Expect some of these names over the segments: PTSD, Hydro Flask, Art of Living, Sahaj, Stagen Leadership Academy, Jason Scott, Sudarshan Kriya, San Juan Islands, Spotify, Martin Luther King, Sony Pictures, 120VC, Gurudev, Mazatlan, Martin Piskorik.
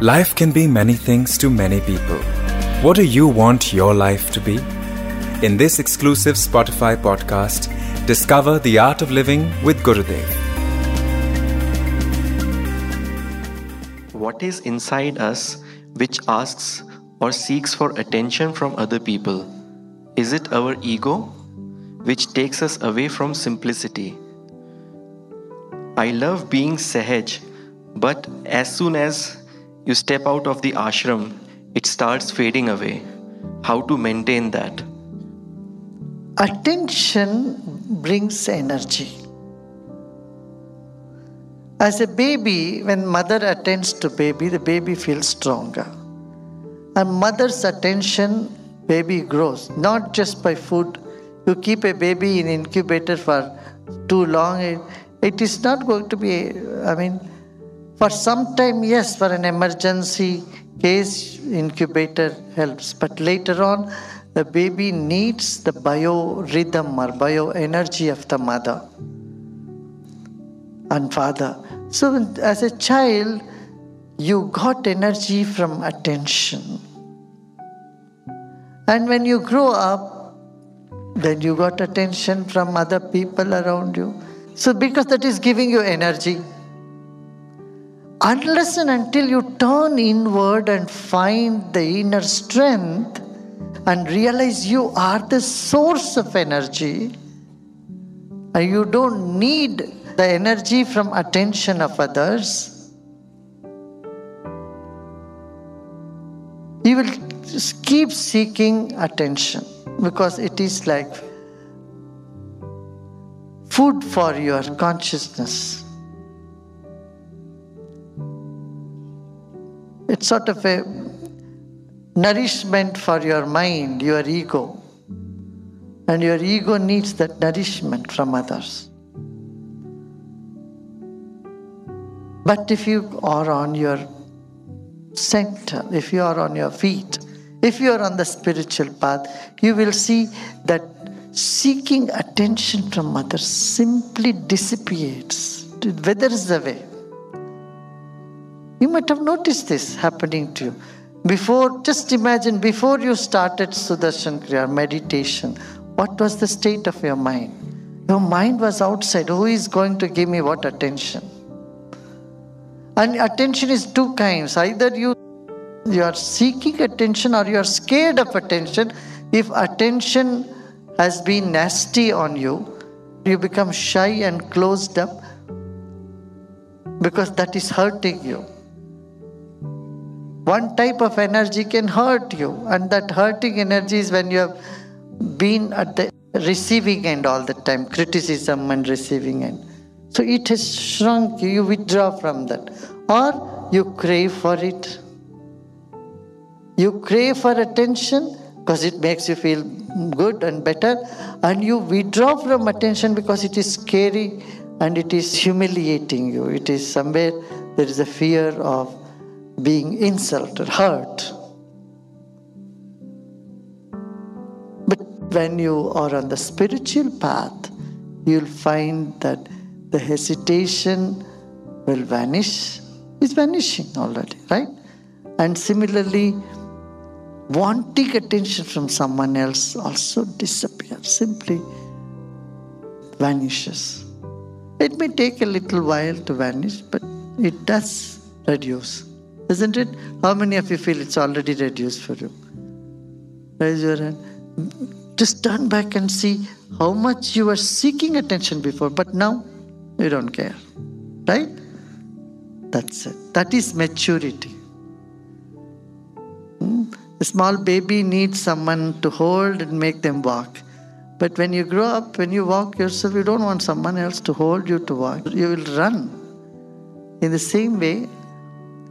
Life can be many things to many people. What do you want your life to be? In this exclusive Spotify podcast, discover the art of living with Gurudev. What is inside us which asks or seeks for attention from other people? Is it our ego, which takes us away from simplicity? I love being Sahaj, but as soon as you step out of the ashram, it starts fading away. How to maintain that? Attention brings energy. As a baby, when mother attends to baby, the baby feels stronger. And mother's attention, baby grows, not just by food. You keep a baby in incubator for too long, it is not going to be, for some time, yes, for an emergency case, incubator helps. But later on, the baby needs the biorhythm or bioenergy of the mother and father. So as a child, you got energy from attention. And when you grow up, then you got attention from other people around you. So because that is giving you energy. Unless and until you turn inward and find the inner strength and realize you are the source of energy and you don't need the energy from attention of others, you will keep seeking attention because it is like food for your consciousness. It's sort of a nourishment for your mind, your ego. And your ego needs that nourishment from others. But if you are on your center, if you are on your feet, if you are on the spiritual path, you will see that seeking attention from others simply disappears, withers away. You might have noticed this happening to you. Just imagine, before you started Sudarshan Kriya, meditation, what was the state of your mind? Your mind was outside. Who is going to give me what attention? And attention is two kinds. Either you are seeking attention or you are scared of attention. If attention has been nasty on you, you become shy and closed up because that is hurting you. One type of energy can hurt you, and that hurting energy is when you have been at the receiving end all the time, criticism and receiving end. So it has shrunk you, you withdraw from that. Or you crave for it. You crave for attention because it makes you feel good and better, and you withdraw from attention because it is scary and it is humiliating you. It is somewhere there is a fear of being insulted, hurt. But when you are on the spiritual path, you'll find that the hesitation will vanish. It's vanishing already, right? And similarly, wanting attention from someone else also disappears, simply vanishes. It may take a little while to vanish, but it does reduce. Isn't it? How many of you feel it's already reduced for you? Raise your hand. Just turn back and see how much you were seeking attention before, but now you don't care. Right? That's it. That is maturity. A small baby needs someone to hold and make them walk. But when you grow up, when you walk yourself, you don't want someone else to hold you to walk. You will run. In the same way,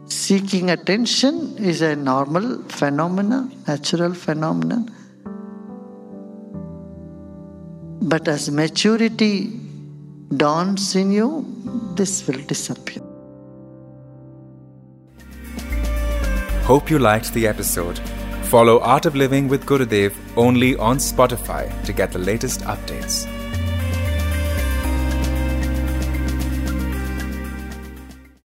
seeking attention is a normal phenomenon, natural phenomenon. But as maturity dawns in you, this will disappear. Hope you liked the episode. Follow Art of Living with Gurudev only on Spotify to get the latest updates.